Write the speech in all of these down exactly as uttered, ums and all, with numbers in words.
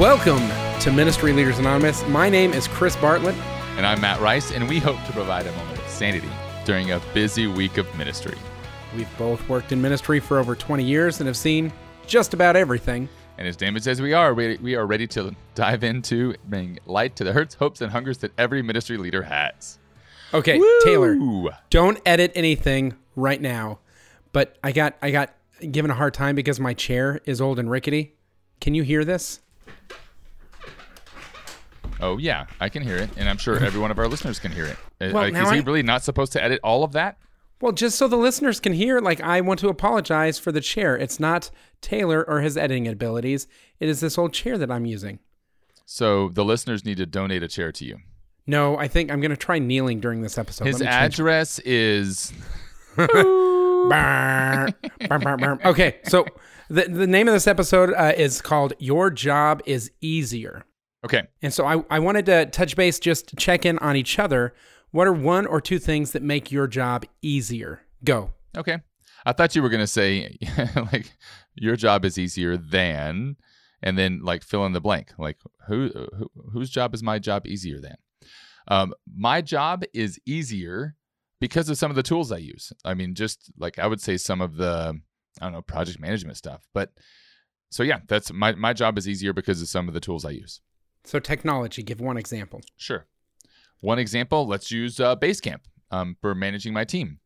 Welcome to Ministry Leaders Anonymous. My name is Chris Bartlett. And I'm Matt Rice, and we hope to provide a moment of sanity during a busy week of ministry. We've both worked in ministry for over twenty years and have seen just about everything. And as damaged as we are, we, we are ready to dive into bringing light to the hurts, hopes, and hungers that every ministry leader has. Okay, Woo! Taylor, don't edit anything right now. But I got I got given a hard time because my chair is old and rickety. Can you hear this? Oh, yeah, I can hear it, and I'm sure every one of our listeners can hear it. Well, like, is he I... really not supposed to edit all of that? Well, just so the listeners can hear, like, I want to apologize for the chair. It's not Taylor or his editing abilities. It is this old chair that I'm using. So the listeners need to donate a chair to you. No, I think I'm going to try kneeling during this episode. His address change. is... Burr, burr, burr, burr. Okay, so the, the name of this episode uh, is called Your Job is Easier. Okay. And so I, I wanted to touch base, just check in on each other. What are one or two things that make your job easier? Go. Okay. I thought you were going to say, like, your job is easier than, and then, like, fill in the blank. Like, who, who whose job is my job easier than? Um, my job is easier because of some of the tools I use. I mean, just, like, I would say some of the, I don't know, project management stuff. But, so yeah, that's my, my job is easier because of some of the tools I use. So technology, give one example. Sure. One example, let's use uh, Basecamp um, for managing my team.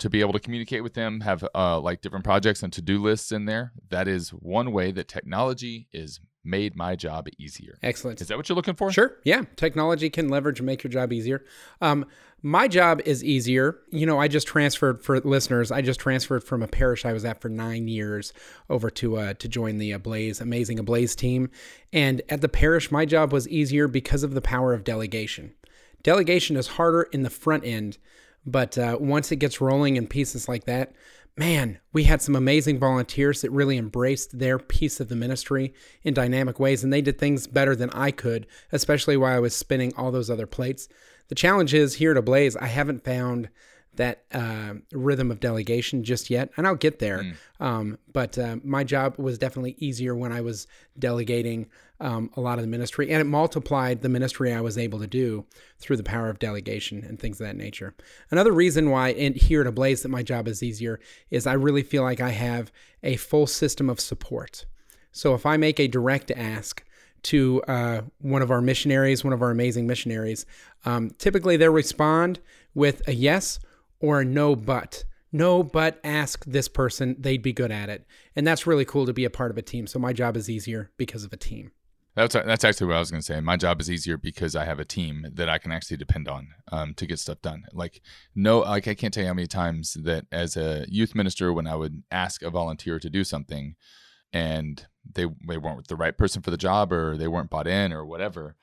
To be able to communicate with them, have uh, like different projects and to-do lists in there. That is one way that technology is made my job easier. Excellent. Is that what you're looking for? Sure. Yeah. Technology can leverage and make your job easier. Um, my job is easier. You know, I just transferred for listeners. I just transferred from a parish I was at for nine years over to uh, to join the Ablaze, amazing Ablaze team. And at the parish, my job was easier because of the power of delegation. Delegation is harder in the front end, but uh, once it gets rolling in pieces like that, man, we had some amazing volunteers that really embraced their piece of the ministry in dynamic ways, and they did things better than I could, especially while I was spinning all those other plates. The challenge is here at Ablaze, I haven't found that uh, rhythm of delegation just yet, and I'll get there. Mm. Um, but uh, my job was definitely easier when I was delegating um, a lot of the ministry, and it multiplied the ministry I was able to do through the power of delegation and things of that nature. Another reason why in, here at Ablaze that my job is easier is I really feel like I have a full system of support. So if I make a direct ask to uh, one of our missionaries, one of our amazing missionaries, um, typically they'll respond with a yes or no, but. No, but ask this person. They'd be good at it. And that's really cool to be a part of a team. So my job is easier because of a team. That's that's actually what I was going to say. My job is easier because I have a team that I can actually depend on um, to get stuff done. Like, no, like I can't tell you how many times that as a youth minister, when I would ask a volunteer to do something and they, they weren't the right person for the job or they weren't bought in or whatever,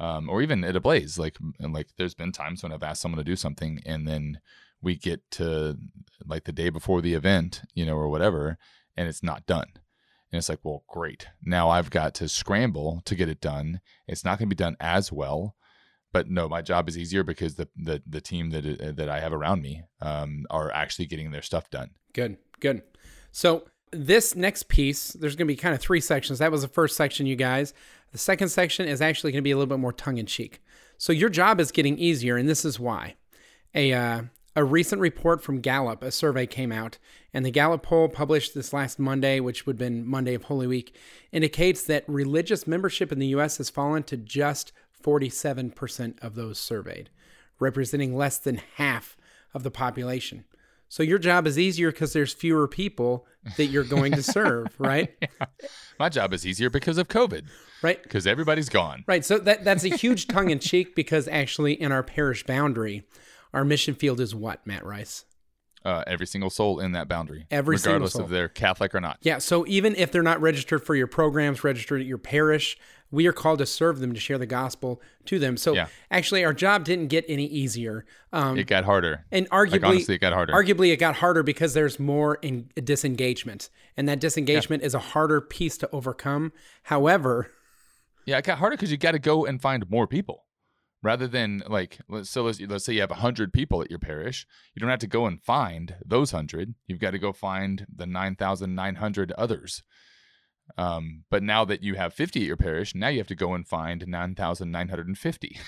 um, or even at Ablaze, like, and like there's been times when I've asked someone to do something and then we get to like the day before the event, you know, or whatever, and it's not done. And it's like, well, great. Now I've got to scramble to get it done. It's not going to be done as well, but no, my job is easier because the the, the team that that I have around me um, are actually getting their stuff done. Good, good. So this next piece, there's going to be kind of three sections. That was the first section, you guys. The second section is actually going to be a little bit more tongue in cheek. So your job is getting easier, and this is why. A uh, A recent report from Gallup, a survey came out, and the Gallup poll published this last Monday, which would have been Monday of Holy Week, indicates that religious membership in the U S has fallen to just forty-seven percent of those surveyed, representing less than half of the population. So your job is easier because there's fewer people that you're going to serve, right? Yeah. My job is easier because of COVID, right? Because everybody's gone. Right, so that that's a huge tongue-in-cheek because actually in our parish boundary, our mission field is what, Matt Rice? Uh, every single soul in that boundary. Every single soul. Regardless of they're Catholic or not. Yeah, so even if they're not registered for your programs, registered at your parish, we are called to serve them, to share the gospel to them. So yeah. Actually, our job didn't get any easier. Um, it got harder. And arguably, like, honestly, it got harder. Arguably, it got harder because there's more in disengagement. And that disengagement yeah. is a harder piece to overcome. However... Yeah, it got harder because you got to go and find more people. Rather than like, so let's, let's say you have one hundred people at your parish. You don't have to go and find those one hundred. You've got to go find the nine thousand nine hundred others. Um, but now that you have fifty at your parish, now you have to go and find nine thousand nine hundred fifty.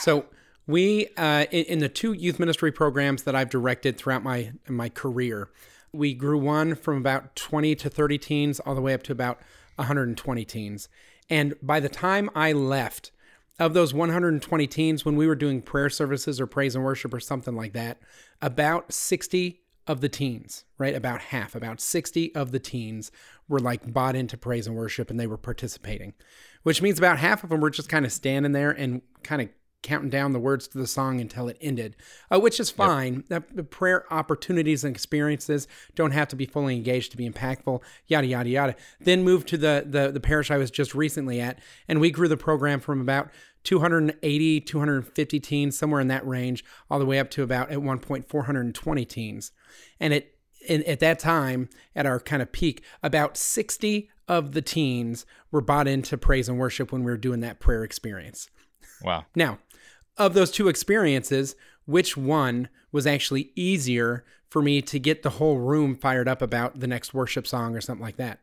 So we, uh, in, in the two youth ministry programs that I've directed throughout my my career, we grew one from about twenty to thirty teens all the way up to about one hundred twenty teens. And by the time I left, of those one hundred twenty teens, when we were doing prayer services or praise and worship or something like that, about sixty of the teens, right? About half, about sixty of the teens were like bought into praise and worship and they were participating, which means about half of them were just kind of standing there and kind of counting down the words to the song until it ended, uh, which is fine. Yep. The prayer opportunities and experiences don't have to be fully engaged to be impactful, yada, yada, yada. Then moved to the, the, the parish I was just recently at, and we grew the program from about two hundred eighty, two hundred fifty teens, somewhere in that range, all the way up to about, at one point, four hundred twenty teens. And it in, at that time, at our kind of peak, about sixty of the teens were bought into praise and worship when we were doing that prayer experience. Wow. Now, of those two experiences, which one was actually easier for me to get the whole room fired up about the next worship song or something like that?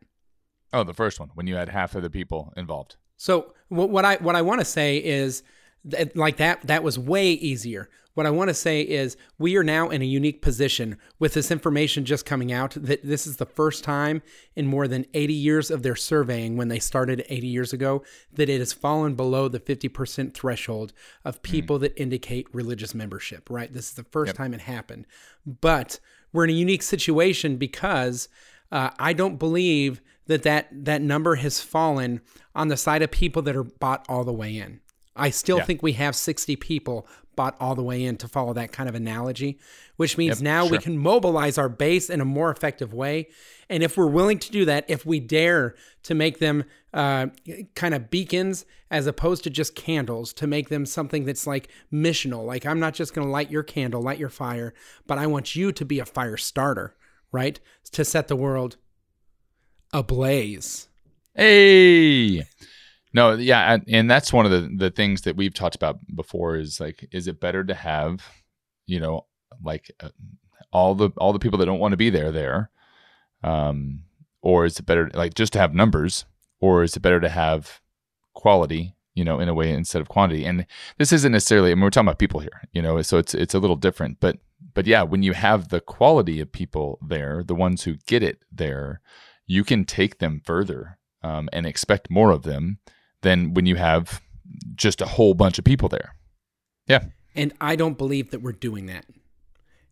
Oh, the first one, when you had half of the people involved. So what, what I what I want to say is, that, like that, that was way easier. What I want to say is we are now in a unique position with this information just coming out that this is the first time in more than eighty years of their surveying when they started eighty years ago that it has fallen below the fifty percent threshold of people mm. that indicate religious membership, right? This is the first yep. time it happened. But we're in a unique situation because uh, I don't believe that, that that number has fallen on the side of people that are bought all the way in. I still yeah. think we have sixty people bought all the way in, to follow that kind of analogy, which means yep, now sure. we can mobilize our base in a more effective way. And if we're willing to do that, if we dare to make them uh, kind of beacons as opposed to just candles, to make them something that's like missional, like I'm not just going to light your candle, light your fire, but I want you to be a fire starter, right? To set the world ablaze. Hey! No, yeah, and that's one of the, the things that we've talked about before is like, is it better to have, you know, like uh, all the all the people that don't want to be there there, um, or is it better like just to have numbers, or is it better to have quality, you know, in a way instead of quantity? And this isn't necessarily, I mean, we're talking about people here, you know, so it's it's a little different, but but yeah, when you have the quality of people there, the ones who get it there, you can take them further um, and expect more of them than when you have just a whole bunch of people there. Yeah. And I don't believe that we're doing that.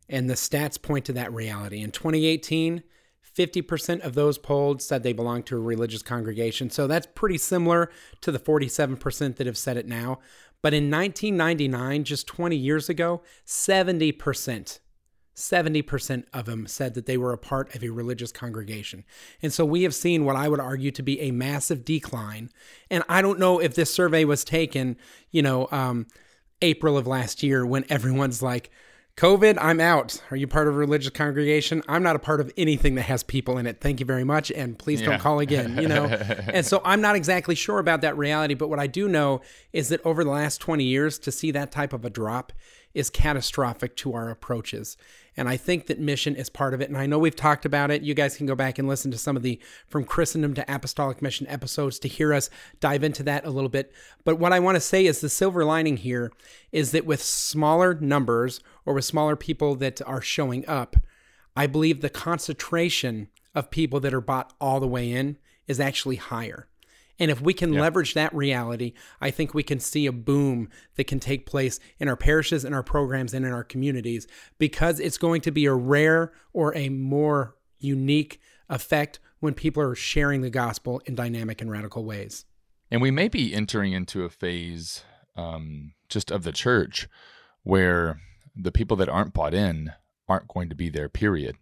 And the stats point to that reality. In twenty eighteen, fifty percent of those polled said they belong to a religious congregation. So that's pretty similar to the forty-seven percent that have said it now. But in nineteen ninety-nine, just twenty years ago, seventy percent. seventy percent of them said that they were a part of a religious congregation. And so we have seen what I would argue to be a massive decline. And I don't know if this survey was taken, you know, um, April of last year when everyone's like, COVID, I'm out. Are you part of a religious congregation? I'm not a part of anything that has people in it. Thank you very much. And please yeah. don't call again, you know? And so I'm not exactly sure about that reality. But what I do know is that over the last twenty years, to see that type of a drop is catastrophic to our approaches. And I think that mission is part of it. And I know we've talked about it. You guys can go back and listen to some of the From Christendom to Apostolic Mission episodes to hear us dive into that a little bit. But what I want to say is the silver lining here is that with smaller numbers or with smaller people that are showing up, I believe the concentration of people that are bought all the way in is actually higher. And if we can yep. leverage that reality, I think we can see a boom that can take place in our parishes, in our programs, and in our communities, because it's going to be a rare or a more unique effect when people are sharing the gospel in dynamic and radical ways. And we may be entering into a phase um, just of the church where the people that aren't bought in aren't going to be there, period.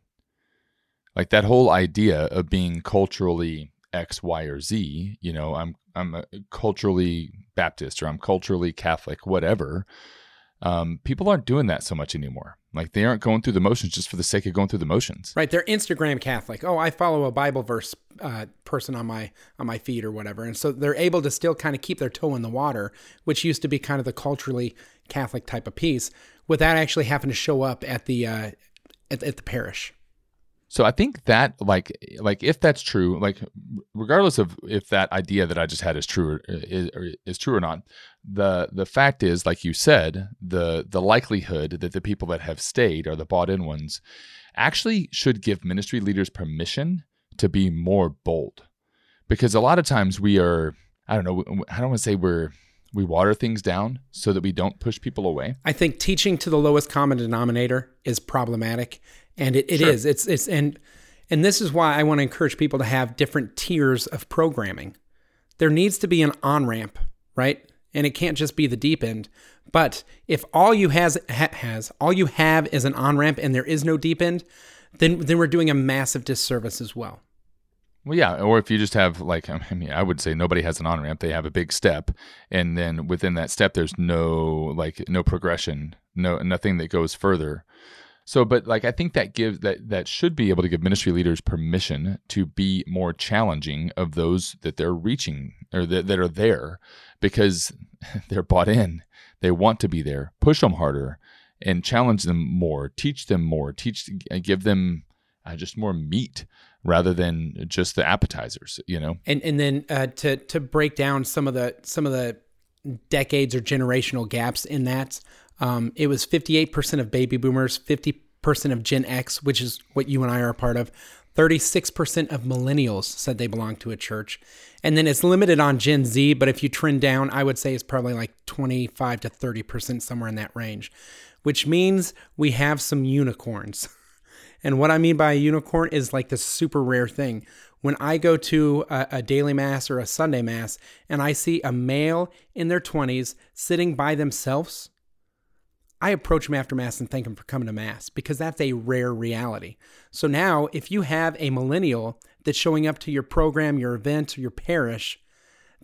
Like that whole idea of being culturally X, Y, or Z, you know, I'm I'm a culturally Baptist or I'm culturally Catholic, whatever. Um, people aren't doing that so much anymore. Like they aren't going through the motions just for the sake of going through the motions. Right. They're Instagram Catholic. Oh, I follow a Bible verse uh, person on my on my feed or whatever. And so they're able to still kind of keep their toe in the water, which used to be kind of the culturally Catholic type of piece, without actually having to show up at the uh, at, at the parish. So I think that, like, like if that's true, like, regardless of if that idea that I just had is true or is, or is true or not, the the fact is, like you said, the the likelihood that the people that have stayed are the bought-in ones actually should give ministry leaders permission to be more bold, because a lot of times we are, I don't know, I don't want to say we're we water things down so that we don't push people away. I think teaching to the lowest common denominator is problematic. And it, it sure. is, it's, it's, and, and this is why I want to encourage people to have different tiers of programming. There needs to be an on-ramp, right? And it can't just be the deep end. But if all you has, ha, has, all you have is an on-ramp and there is no deep end, then, then we're doing a massive disservice as well. Well, yeah. Or if you just have, like, I mean, I would say nobody has an on-ramp. They have a big step. And then within that step, there's no, like, no progression, no, nothing that goes further. So, but like, I think that gives that that should be able to give ministry leaders permission to be more challenging of those that they're reaching or that, that are there, because they're bought in. They want to be there. Push them harder and challenge them more. Teach them more. Teach, give them uh, just more meat rather than just the appetizers. You know. And and then uh, to to break down some of the some of the decades or generational gaps in that. Um, it was fifty-eight percent of baby boomers, fifty percent of Gen X, which is what you and I are a part of, thirty-six percent of millennials said they belong to a church. And then it's limited on Gen Z, but if you trend down, I would say it's probably like twenty-five to thirty percent, somewhere in that range, which means we have some unicorns. And what I mean by a unicorn is like this super rare thing. When I go to a, a daily mass or a Sunday mass and I see a male in their twenties sitting by themselves, I approach them after Mass and thank them for coming to Mass, because that's a rare reality. So now if you have a millennial that's showing up to your program, your event, or your parish,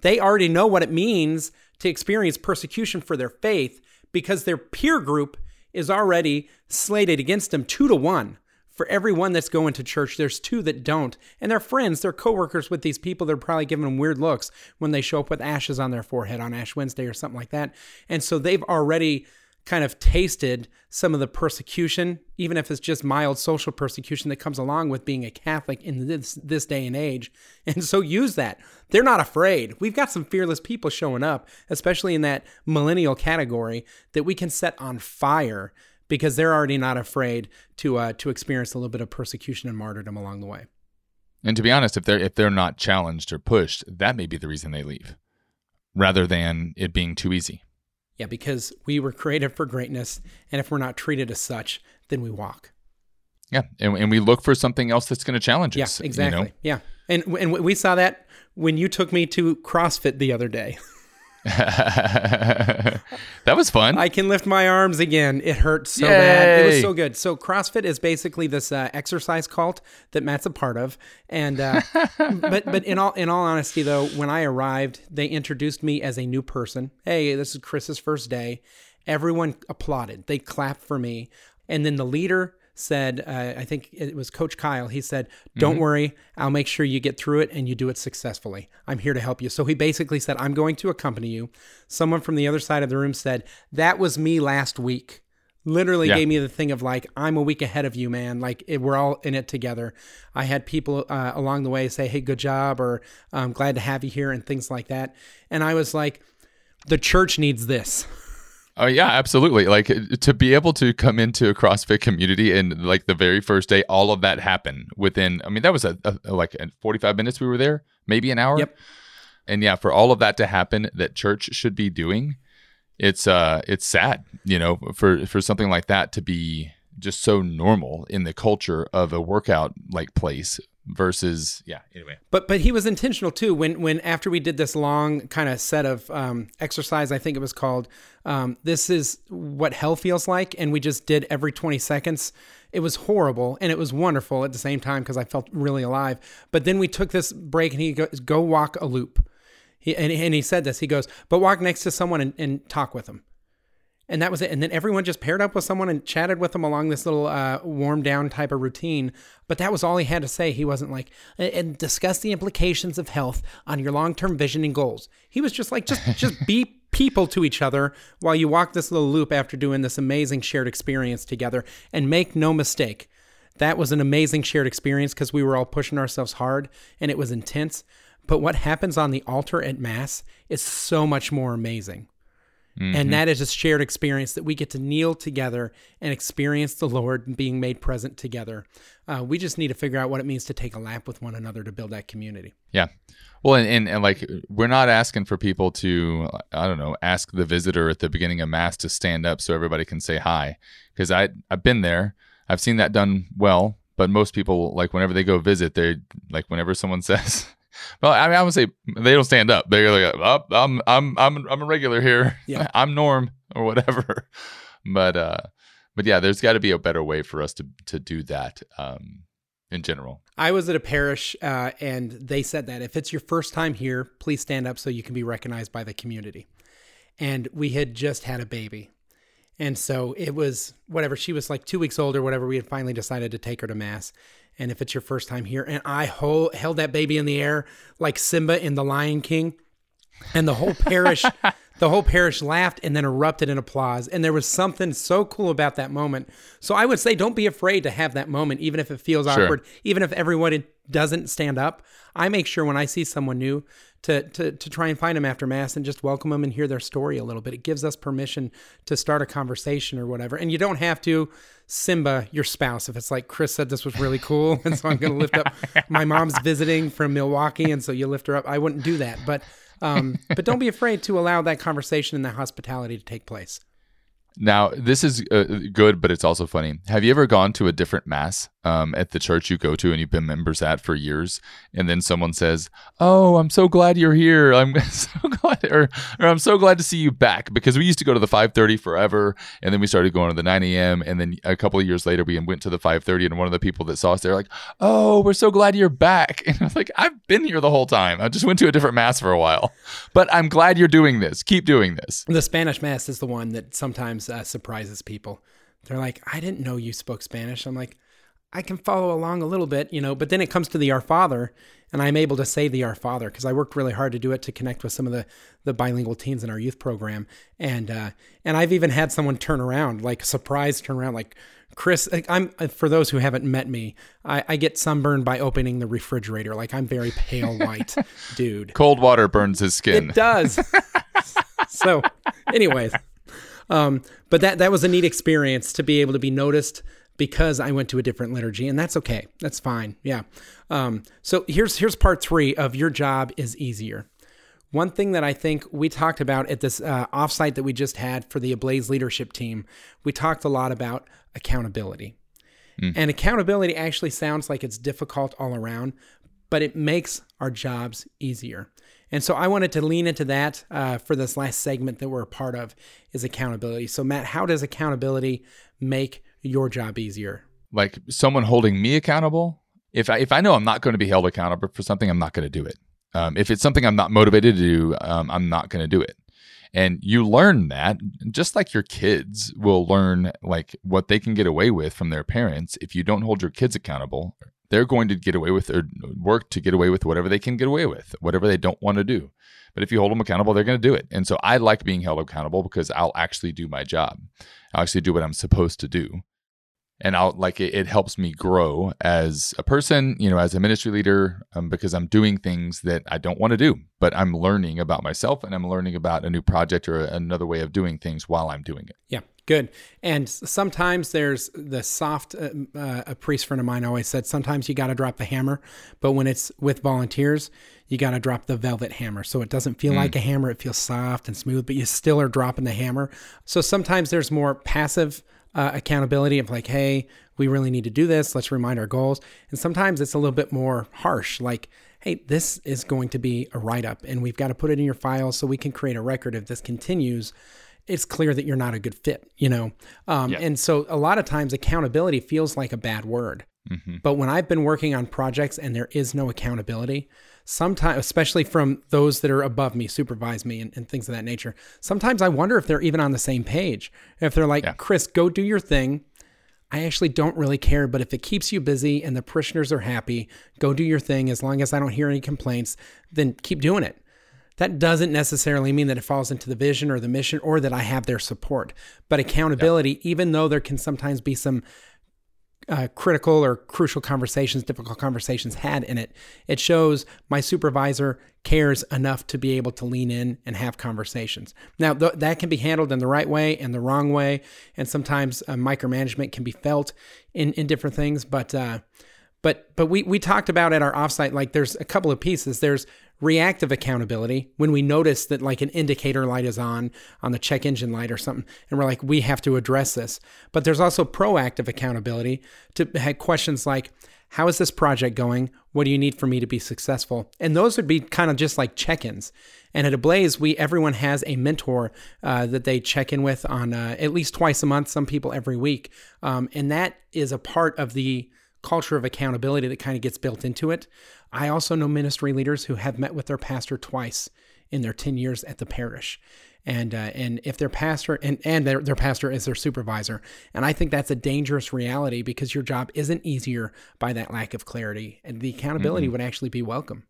they already know what it means to experience persecution for their faith, because their peer group is already slated against them two to one. For every one that's going to church, there's two that don't. And they're friends, they're coworkers with these people. They're probably giving them weird looks when they show up with ashes on their forehead on Ash Wednesday or something like that. And so they've already kind of tasted some of the persecution, even if it's just mild social persecution that comes along with being a Catholic in this this day and age. And so use that. They're not afraid. We've got some fearless people showing up, especially in that millennial category, that we can set on fire because they're already not afraid to uh, to experience a little bit of persecution and martyrdom along the way. And to be honest, if they're, if they're not challenged or pushed, that may be the reason they leave, rather than it being too easy. Yeah, because we were created for greatness, and if we're not treated as such, then we walk. Yeah, and, and we look for something else that's going to challenge us. Yeah, exactly. You know? Yeah, and and we saw that when you took me to CrossFit the other day. That was fun. I can lift my arms again. It hurt so Yay. bad. It was so good. So CrossFit is basically this uh, exercise cult that Matt's a part of. And uh, but but in all in all honesty, though, when I arrived, they introduced me as a new person. Hey, this is Chris's first day. Everyone applauded. They clapped for me. And then the leader said, uh, I think it was Coach Kyle. He said, "Don't mm-hmm. worry, I'll make sure you get through it and you do it successfully. I'm here to help you." So he basically said, "I'm going to accompany you." Someone from the other side of the room said, "That was me last week." Literally yeah. gave me the thing of like, "I'm a week ahead of you, man. Like it, we're all in it together." I had people uh, along the way say, "Hey, good job," or "I'm glad to have you here," and things like that. And I was like, the church needs this. Oh yeah, absolutely. Like to be able to come into a CrossFit community and like the very first day, all of that happened within, I mean, that was a, a like a forty-five minutes we were there, maybe an hour. Yep. And yeah, for all of that to happen that church should be doing, it's uh, it's sad, you know, for, for something like that to be just so normal in the culture of a workout like place. Versus, yeah, anyway. But but he was intentional too. When when after we did this long kind of set of um, exercise, I think it was called, um, this is what hell feels like. And we just did every twenty seconds. It was horrible. And it was wonderful at the same time because I felt really alive. But then we took this break and he goes, "Go walk a loop." He, and, and he said this, he goes, "But walk next to someone and, and talk with them." And that was it. And then everyone just paired up with someone and chatted with them along this little uh, warm down type of routine. But that was all he had to say. He wasn't like, "And discuss the implications of health on your long-term vision and goals." He was just like, just just be people to each other while you walk this little loop after doing this amazing shared experience together. And make no mistake, That was an amazing shared experience because we were all pushing ourselves hard and it was intense. But what happens on the altar at Mass is so much more amazing. Mm-hmm. And that is a shared experience that we get to kneel together and experience the Lord being made present together. Uh, we just need to figure out what it means to take a lap with one another to build that community. Yeah. Well, and, and, and like, we're not asking for people to, I don't know, ask the visitor at the beginning of Mass to stand up so everybody can say hi. Because I, I've been there. I've seen that done well. But most people, like, whenever they go visit, they like, whenever someone says... Well, I mean, I would say they don't stand up. They're like, oh, I'm, I'm, I'm, I'm a regular here. Yeah. I'm Norm or whatever. But, uh, but yeah, there's got to be a better way for us to to do that um, in general. I was at a parish uh, and they said that if it's your first time here, please stand up so you can be recognized by the community. And we had just had a baby. And so it was whatever. She was like two weeks old or whatever. We had finally decided to take her to Mass. And if it's your first time here, and I hold, held that baby in the air like Simba in The Lion King, and the whole parish, the whole parish laughed and then erupted in applause. And there was something so cool about that moment. So I would say, don't be afraid to have that moment, even if it feels sure. awkward, even if everyone doesn't stand up. I make sure when I see someone new to, to, to try and find them after Mass and just welcome them and hear their story a little bit. It gives us permission to start a conversation or whatever. And you don't have to Simba your spouse if it's like, Chris said this was really cool, and so I'm going to lift up. My mom's visiting from Milwaukee, and so you lift her up. I wouldn't do that, but um, but don't be afraid to allow that conversation and that hospitality to take place. Now, this is uh, good, but it's also funny. Have you ever gone to a different Mass um, at the church you go to and you've been members at for years, and then someone says, oh, I'm so glad you're here. I'm so glad, or, or I'm so glad to see you back, because we used to go to the five thirty forever, and then we started going to the nine a.m., and then a couple of years later, we went to the five thirty, and one of the people that saw us, they're like, oh, we're so glad you're back. And I was like, I've been here the whole time. I just went to a different Mass for a while, but I'm glad you're doing this. Keep doing this. The Spanish Mass is the one that sometimes Uh, surprises people. They're like, I didn't know you spoke Spanish. I'm like, I can follow along a little bit, you know, but then it comes to the Our Father, and I'm able to say the Our Father because I worked really hard to do it, to connect with some of the, the bilingual teens in our youth program. And uh, and I've even had someone turn around, like surprise turn around, like, Chris, I'm for those who haven't met me, I, I get sunburned by opening the refrigerator. Like, I'm very pale white dude. Cold water burns his skin. It does. So anyways. Um, but that, that was a neat experience to be able to be noticed because I went to a different liturgy, and that's okay. That's fine. Yeah. Um, so here's, here's part three of your job is easier. One thing that I think we talked about at this, uh, offsite that we just had for the Ablaze leadership team, we talked a lot about accountability. Mm. And accountability actually sounds like it's difficult all around, but it makes our jobs easier. And so I wanted to lean into that uh, for this last segment that we're a part of, is accountability. So Matt, how does accountability make your job easier? Like someone holding me accountable. If I, if I know I'm not going to be held accountable for something, I'm not going to do it. Um, if it's something I'm not motivated to do, um, I'm not going to do it. And you learn that just like your kids will learn like what they can get away with from their parents. If you don't hold your kids accountable, they're going to get away with or work to get away with whatever they can get away with, whatever they don't want to do. But if you hold them accountable, they're going to do it. And so I like being held accountable because I'll actually do my job. I'll actually do what I'm supposed to do. And I'll like it, it helps me grow as a person, you know, as a ministry leader, um, because I'm doing things that I don't want to do, but I'm learning about myself and I'm learning about a new project or another way of doing things while I'm doing it. Yeah. Good. And sometimes there's the soft, uh, uh, a priest friend of mine always said, sometimes you got to drop the hammer, but when it's with volunteers, you got to drop the velvet hammer. So it doesn't feel mm. like a hammer. It feels soft and smooth, but you still are dropping the hammer. So sometimes there's more passive uh, accountability of like, hey, we really need to do this. Let's remind our goals. And sometimes it's a little bit more harsh, like, hey, this is going to be a write-up and we've got to put it in your file so we can create a record if this continues. It's clear that you're not a good fit, you know? Um, yeah. And so a lot of times accountability feels like a bad word, mm-hmm. but when I've been working on projects and there is no accountability, sometimes, especially from those that are above me, supervise me and, and things of that nature, sometimes I wonder if they're even on the same page. If they're like, yeah. Chris, go do your thing. I actually don't really care, but if it keeps you busy and the parishioners are happy, go do your thing. As long as I don't hear any complaints, then keep doing it. That doesn't necessarily mean that it falls into the vision or the mission or that I have their support. But accountability, yeah. even though there can sometimes be some uh, critical or crucial conversations, difficult conversations had in it. It shows my supervisor cares enough to be able to lean in and have conversations. Now, th- that can be handled in the right way and the wrong way. And sometimes uh, micromanagement can be felt in, in different things. But uh, but but we, we talked about at our offsite, like there's a couple of pieces. There's reactive accountability, when we notice that like an indicator light is on, on the check engine light or something, and we're like, we have to address this. But there's also proactive accountability to have questions like, how is this project going? What do you need for me to be successful? And those would be kind of just like check-ins. And at Ablaze, we everyone has a mentor uh, that they check in with on uh, at least twice a month, some people every week. Um, and that is a part of the culture of accountability that kind of gets built into it. I also know ministry leaders who have met with their pastor twice in their ten years at the parish. And uh, and if their pastor and, and their, their pastor is their supervisor. And I think that's a dangerous reality because your job isn't easier by that lack of clarity, and the accountability mm-hmm. would actually be welcome.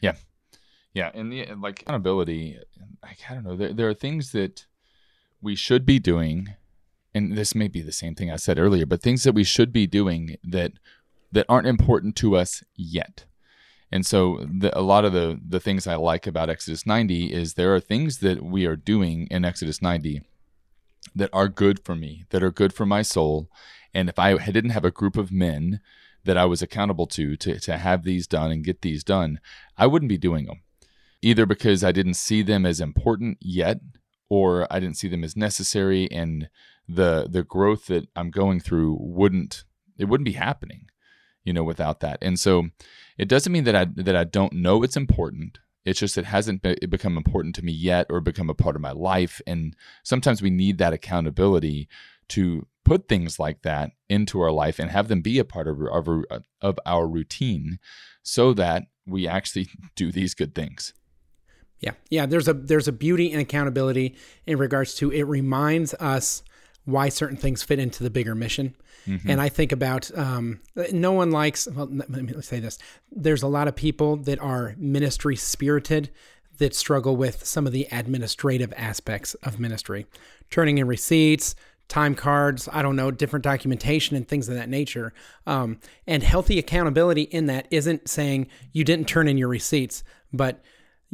Yeah. Yeah. And the like accountability, like, I don't know, there, there are things that we should be doing. And this may be the same thing I said earlier, but things that we should be doing that that aren't important to us yet. And so the, a lot of the, the things I like about Exodus ninety is there are things that we are doing in Exodus ninety that are good for me, that are good for my soul. And if I didn't have a group of men that I was accountable to, to, to have these done and get these done, I wouldn't be doing them, either because I didn't see them as important yet, or I didn't see them as necessary, and the the growth that I'm going through wouldn't it wouldn't be happening, you know, without that. And so it doesn't mean that I that I don't know it's important. It's just it hasn't be, it become important to me yet, or become a part of my life. And sometimes we need that accountability to put things like that into our life and have them be a part of of, of our routine, so that we actually do these good things. Yeah, yeah. There's a there's a beauty in accountability in regards to it reminds us why certain things fit into the bigger mission. Mm-hmm. And I think about um, no one likes. Well, let me say this. There's a lot of people that are ministry spirited that struggle with some of the administrative aspects of ministry, turning in receipts, time cards, I don't know, different documentation and things of that nature. Um, and healthy accountability in that isn't saying you didn't turn in your receipts, but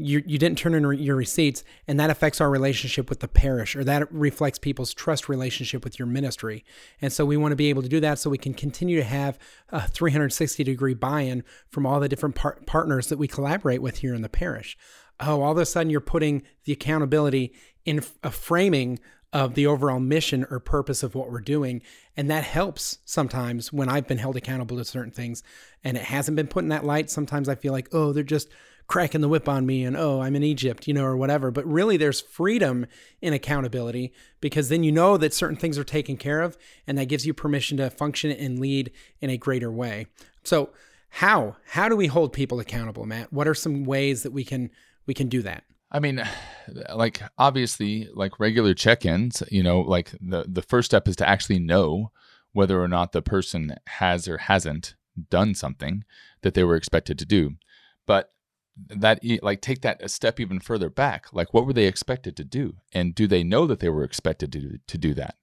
You you didn't turn in re- your receipts, and that affects our relationship with the parish, or that reflects people's trust relationship with your ministry. And so we want to be able to do that so we can continue to have a three sixty degree buy-in from all the different par- partners that we collaborate with here in the parish. Oh, all of a sudden you're putting the accountability in a framing of the overall mission or purpose of what we're doing. And that helps sometimes when I've been held accountable to certain things and it hasn't been put in that light. Sometimes I feel like, oh, they're just cracking the whip on me and, oh, I'm in Egypt, you know, or whatever. But really there's freedom in accountability, because then you know that certain things are taken care of, and that gives you permission to function and lead in a greater way. So how, how do we hold people accountable, Matt? What are some ways that we can, we can do that? I mean, like, obviously, like regular check-ins, you know, like the, the first step is to actually know whether or not the person has or hasn't done something that they were expected to do. But that, like, take that a step even further back. Like, what were they expected to do? And do they know that they were expected to, to do that?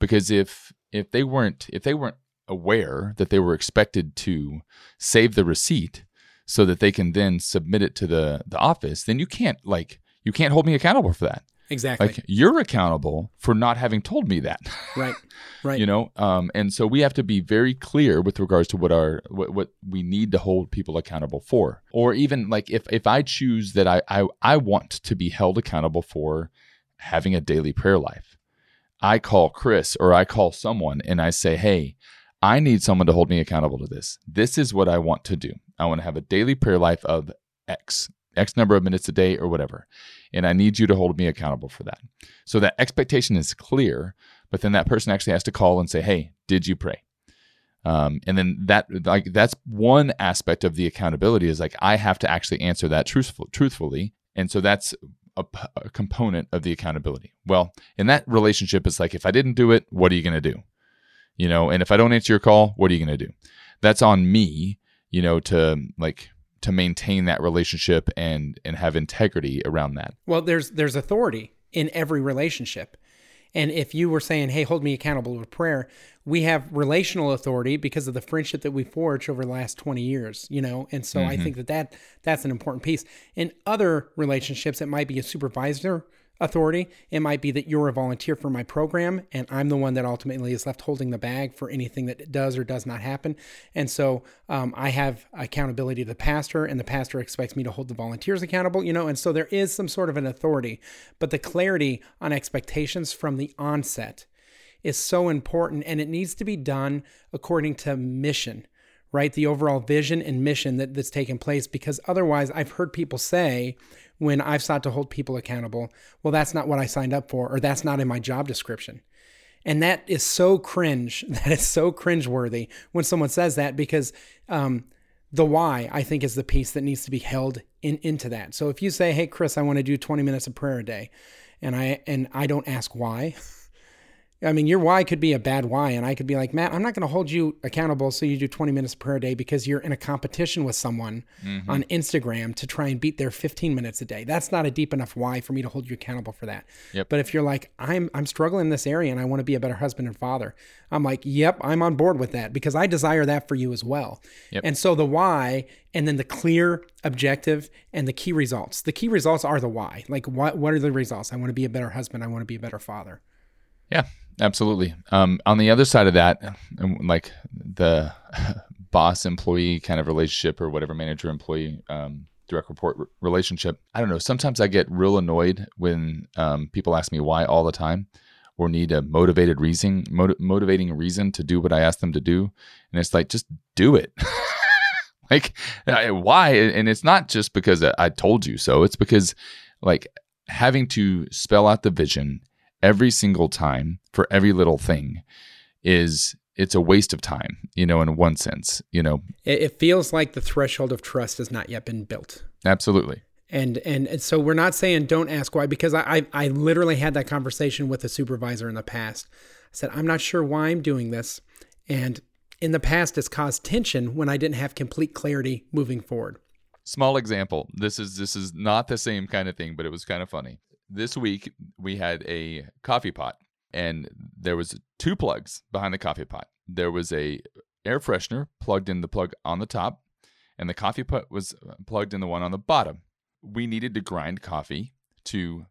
Because if if they weren't if they weren't aware that they were expected to save the receipt so that they can then submit it to the, the office, then you can't like you can't hold me accountable for that. Exactly. Like, you're accountable for not having told me that. Right. Right. You know, um, and so we have to be very clear with regards to what our what, what we need to hold people accountable for. Or even like if if I choose that I, I I want to be held accountable for having a daily prayer life, I call Chris or I call someone and I say, hey, I need someone to hold me accountable to this. This is what I want to do. I want to have a daily prayer life of X, X number of minutes a day or whatever. And I need you to hold me accountable for that. So that expectation is clear, but then that person actually has to call and say, hey, did you pray? Um, and then that, like, that's one aspect of the accountability is like, I have to actually answer that truthful, truthfully. And so that's a, p- a component of the accountability. Well, in that relationship, it's like, if I didn't do it, what are you going to do? You know, and if I don't answer your call, what are you going to do? That's on me, you know, to like to maintain that relationship and and have integrity around that. Well, there's there's authority in every relationship. And if you were saying, hey, hold me accountable with prayer, we have relational authority because of the friendship that we forged over the last twenty years, you know? And so mm-hmm. I think that, that that's an important piece. In other relationships, it might be a supervisor authority. It might be that you're a volunteer for my program and I'm the one that ultimately is left holding the bag for anything that does or does not happen. And so um, I have accountability to the pastor, and the pastor expects me to hold the volunteers accountable, you know, and so there is some sort of an authority, but the clarity on expectations from the onset is so important, and it needs to be done according to mission, right? The overall vision and mission that, that's taking place, because otherwise I've heard people say, when I've sought to hold people accountable, well, that's not what I signed up for, or that's not in my job description. And that is so cringe. That is so cringeworthy when someone says that, because um, the why, I think, is the piece that needs to be held in into that. So if you say, hey, Chris, I want to do twenty minutes of prayer a day, and I and I don't ask why, I mean, your why could be a bad why. And I could be like, Matt, I'm not going to hold you accountable so you do twenty minutes per a day because you're in a competition with someone mm-hmm. on Instagram to try and beat their fifteen minutes a day. That's not a deep enough why for me to hold you accountable for that. Yep. But if you're like, I'm I'm struggling in this area and I want to be a better husband and father, I'm like, yep, I'm on board with that because I desire that for you as well. Yep. And so the why, and then the clear objective and the key results. The key results are the why. Like, what, what are the results? I want to be a better husband. I want to be a better father. Yeah. Absolutely. Um, on the other side of that, like the boss-employee kind of relationship, or whatever, manager-employee um, direct report re- relationship, I don't know. Sometimes I get real annoyed when um, people ask me why all the time, or need a motivated reason, motiv- motivating reason to do what I ask them to do, and it's like, just do it. Like, I, why? And it's not just because I told you so. It's because, like, having to spell out the vision every single time for every little thing is, it's a waste of time, you know, in one sense, you know. It feels like the threshold of trust has not yet been built. Absolutely. And and, and so we're not saying don't ask why, because I, I, I literally had that conversation with a supervisor in the past. I said, I'm not sure why I'm doing this. And in the past, it's caused tension when I didn't have complete clarity moving forward. Small example. This is this is not the same kind of thing, but it was kind of funny. This week, we had a coffee pot, and there was two plugs behind the coffee pot. There was a air freshener plugged in the plug on the top, and the coffee pot was plugged in the one on the bottom. We needed to grind coffee to,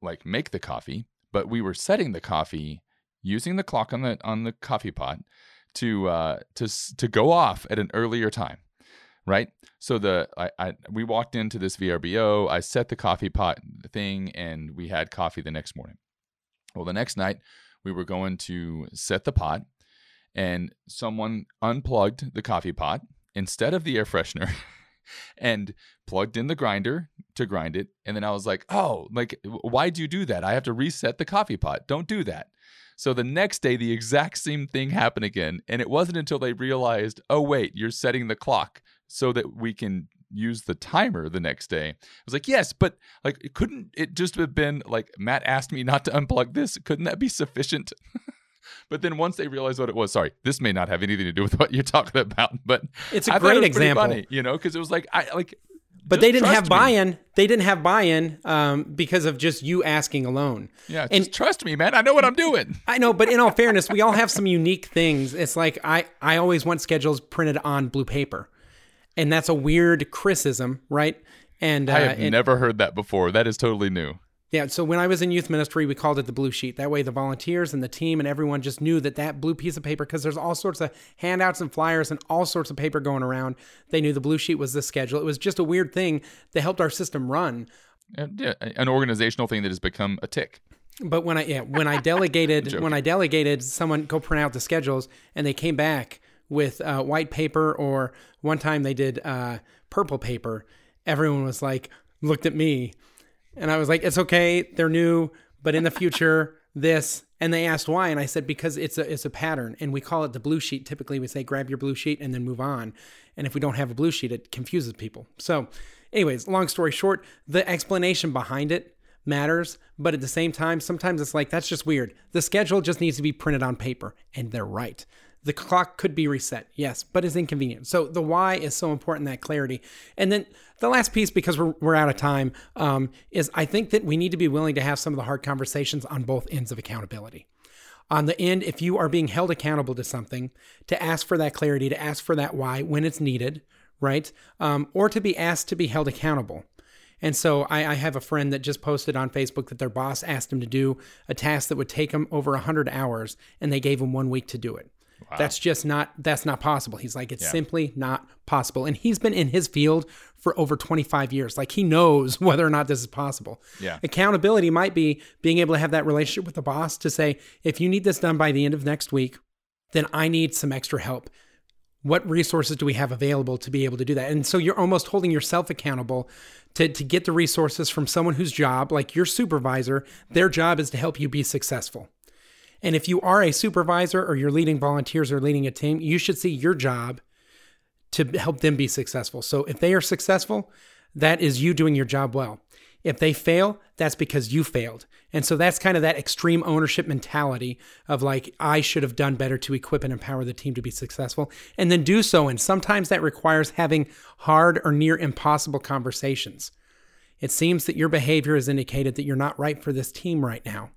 like, make the coffee, but we were setting the coffee using the clock on the on the coffee pot to uh, to to go off at an earlier time. Right, so the I, I we walked into this V R B O. I set the coffee pot thing, and we had coffee the next morning. Well, the next night we were going to set the pot, and someone unplugged the coffee pot instead of the air freshener, and plugged in the grinder to grind it. And then I was like, "Oh, like, why do you do that? I have to reset the coffee pot. Don't do that." So the next day, the exact same thing happened again, and it wasn't until they realized, "Oh, wait, you're setting the clock so that we can use the timer the next day." I was like, yes, but like, it couldn't it just have been like, Matt asked me not to unplug this. Couldn't that be sufficient? But then once they realized what it was, sorry, this may not have anything to do with what you're talking about, but it's a I great it example, funny, you know, because it was like, I like, but they didn't have me. buy-in. They didn't have buy-in um, because of just you asking alone. Yeah, and just trust me, man. I know what I'm doing. I know, but in all fairness, we all have some unique things. It's like, I, I always want schedules printed on blue paper. And that's a weird criticism, right? And uh, I have and, never heard that before. That is totally new. Yeah. So when I was in youth ministry, we called it the blue sheet. That way the volunteers and the team and everyone just knew that that blue piece of paper, because there's all sorts of handouts and flyers and all sorts of paper going around. They knew the blue sheet was the schedule. It was just a weird thing that helped our system run. Yeah, an organizational thing that has become a tick. But when I yeah, when I delegated when I delegated someone go print out the schedules, and they came back with uh, white paper, or one time they did uh, purple paper. Everyone was like, looked at me, and I was like, "It's okay, they're new, but in the future, this." And they asked why, and I said, "Because it's a it's a pattern, and we call it the blue sheet." Typically, we say, "Grab your blue sheet and then move on." And if we don't have a blue sheet, it confuses people. So, anyways, long story short, the explanation behind it matters, but at the same time, sometimes it's like, that's just weird. The schedule just needs to be printed on paper, and they're right. The clock could be reset, yes, but it's inconvenient. So the why is so important, that clarity. And then the last piece, because we're, we're out of time, um, is I think that we need to be willing to have some of the hard conversations on both ends of accountability. On the end, if you are being held accountable to something, to ask for that clarity, to ask for that why when it's needed, right? Um, or to be asked to be held accountable. And so I, I have a friend that just posted on Facebook that their boss asked him to do a task that would take him over one hundred hours, and they gave him one week to do it. Wow. That's just not, that's not possible. He's like, it's yeah. simply not possible. And he's been in his field for over twenty-five years. Like, he knows whether or not this is possible. Yeah. Accountability might be being able to have that relationship with the boss to say, if you need this done by the end of next week, then I need some extra help. What resources do we have available to be able to do that? And so you're almost holding yourself accountable to, to get the resources from someone whose job, like your supervisor, their job is to help you be successful. And if you are a supervisor or you're leading volunteers or leading a team, you should see your job to help them be successful. So if they are successful, that is you doing your job well. If they fail, that's because you failed. And so that's kind of that extreme ownership mentality of like, I should have done better to equip and empower the team to be successful, and then do so. And sometimes that requires having hard or near impossible conversations. It seems that your behavior has indicated that you're not right for this team right now.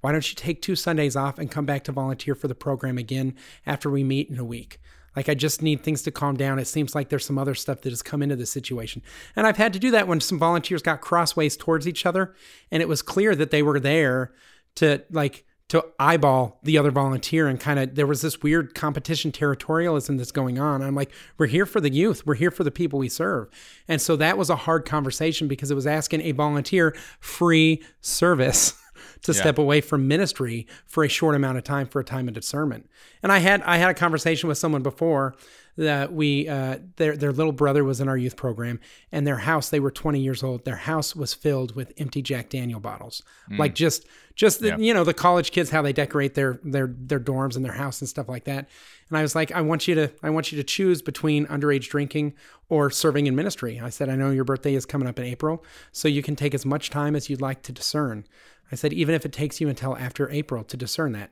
Why don't you take two Sundays off and come back to volunteer for the program again after we meet in a week? Like, I just need things to calm down. It seems like there's some other stuff that has come into the situation. And I've had to do that when some volunteers got crossways towards each other, and it was clear that they were there to like to eyeball the other volunteer, and kind of there was this weird competition territorialism that's going on. I'm like, we're here for the youth. We're here for the people we serve. And so that was a hard conversation, because it was asking a volunteer free service to yeah. step away from ministry for a short amount of time for a time of discernment. And I had I had a conversation with someone before that we uh, their their little brother was in our youth program, and their house, they were twenty years old. Their house was filled with empty Jack Daniel bottles, mm. like just just the, yeah. you know, the college kids, how they decorate their their their dorms and their house and stuff like that. And I was like, I want you to I want you to choose between underage drinking or serving in ministry. I said, I know your birthday is coming up in April, so you can take as much time as you'd like to discern. I said, even if it takes you until after April to discern that.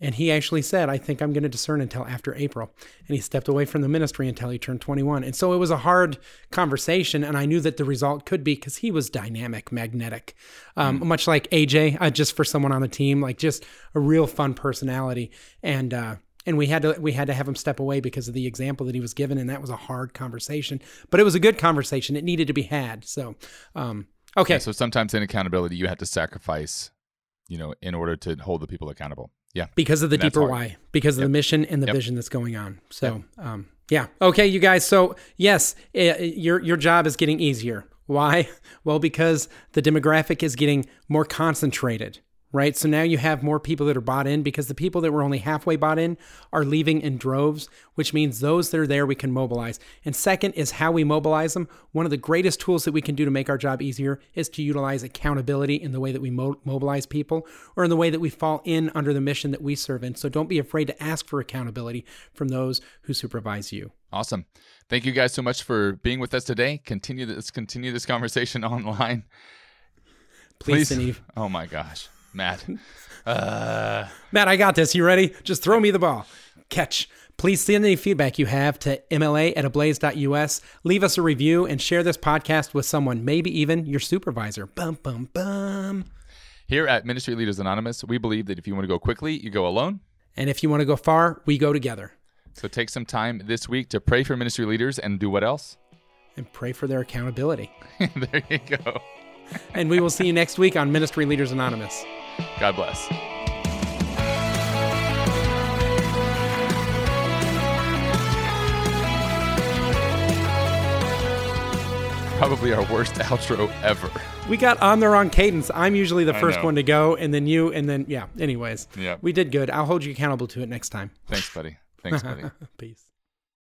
And he actually said, I think I'm going to discern until after April. And he stepped away from the ministry until he turned twenty-one. And so it was a hard conversation. And I knew that the result could be, because he was dynamic, magnetic, um, mm. much like A J, uh, just for someone on the team, like just a real fun personality. And, uh, And we had to we had to have him step away because of the example that he was given, and that was a hard conversation, but it was a good conversation. It needed to be had. So, um, okay. Yeah, so sometimes in accountability, you have to sacrifice, you know, in order to hold the people accountable. Yeah, because of the and deeper why, because of yep. the mission and the yep. vision that's going on. So, yep. um, yeah, okay, you guys. So yes, it, your your job is getting easier. Why? Well, because the demographic is getting more concentrated. Right? So now you have more people that are bought in, because the people that were only halfway bought in are leaving in droves, which means those that are there, we can mobilize. And second is how we mobilize them. One of the greatest tools that we can do to make our job easier is to utilize accountability in the way that we mo- mobilize people, or in the way that we fall in under the mission that we serve in. So don't be afraid to ask for accountability from those who supervise you. Awesome. Thank you guys so much for being with us today. Continue this, continue this conversation online. Please, Please. Oh my gosh. Matt. Uh, Matt, I got this. You ready? Just throw me the ball. Catch. Please send any feedback you have to M L A at ablaze dot U S. Leave us a review and share this podcast with someone, maybe even your supervisor. Bum, bum, bum. Here at Ministry Leaders Anonymous, we believe that if you want to go quickly, you go alone. And if you want to go far, we go together. So take some time this week to pray for ministry leaders, and do what else? And pray for their accountability. There you go. And we will see you next week on Ministry Leaders Anonymous. God bless. Probably our worst outro ever. We got on the wrong cadence. I'm usually the first one to go, and then you, and then, yeah. Anyways, yeah. We did good. I'll hold you accountable to it next time. Thanks, buddy. Thanks, buddy. Peace.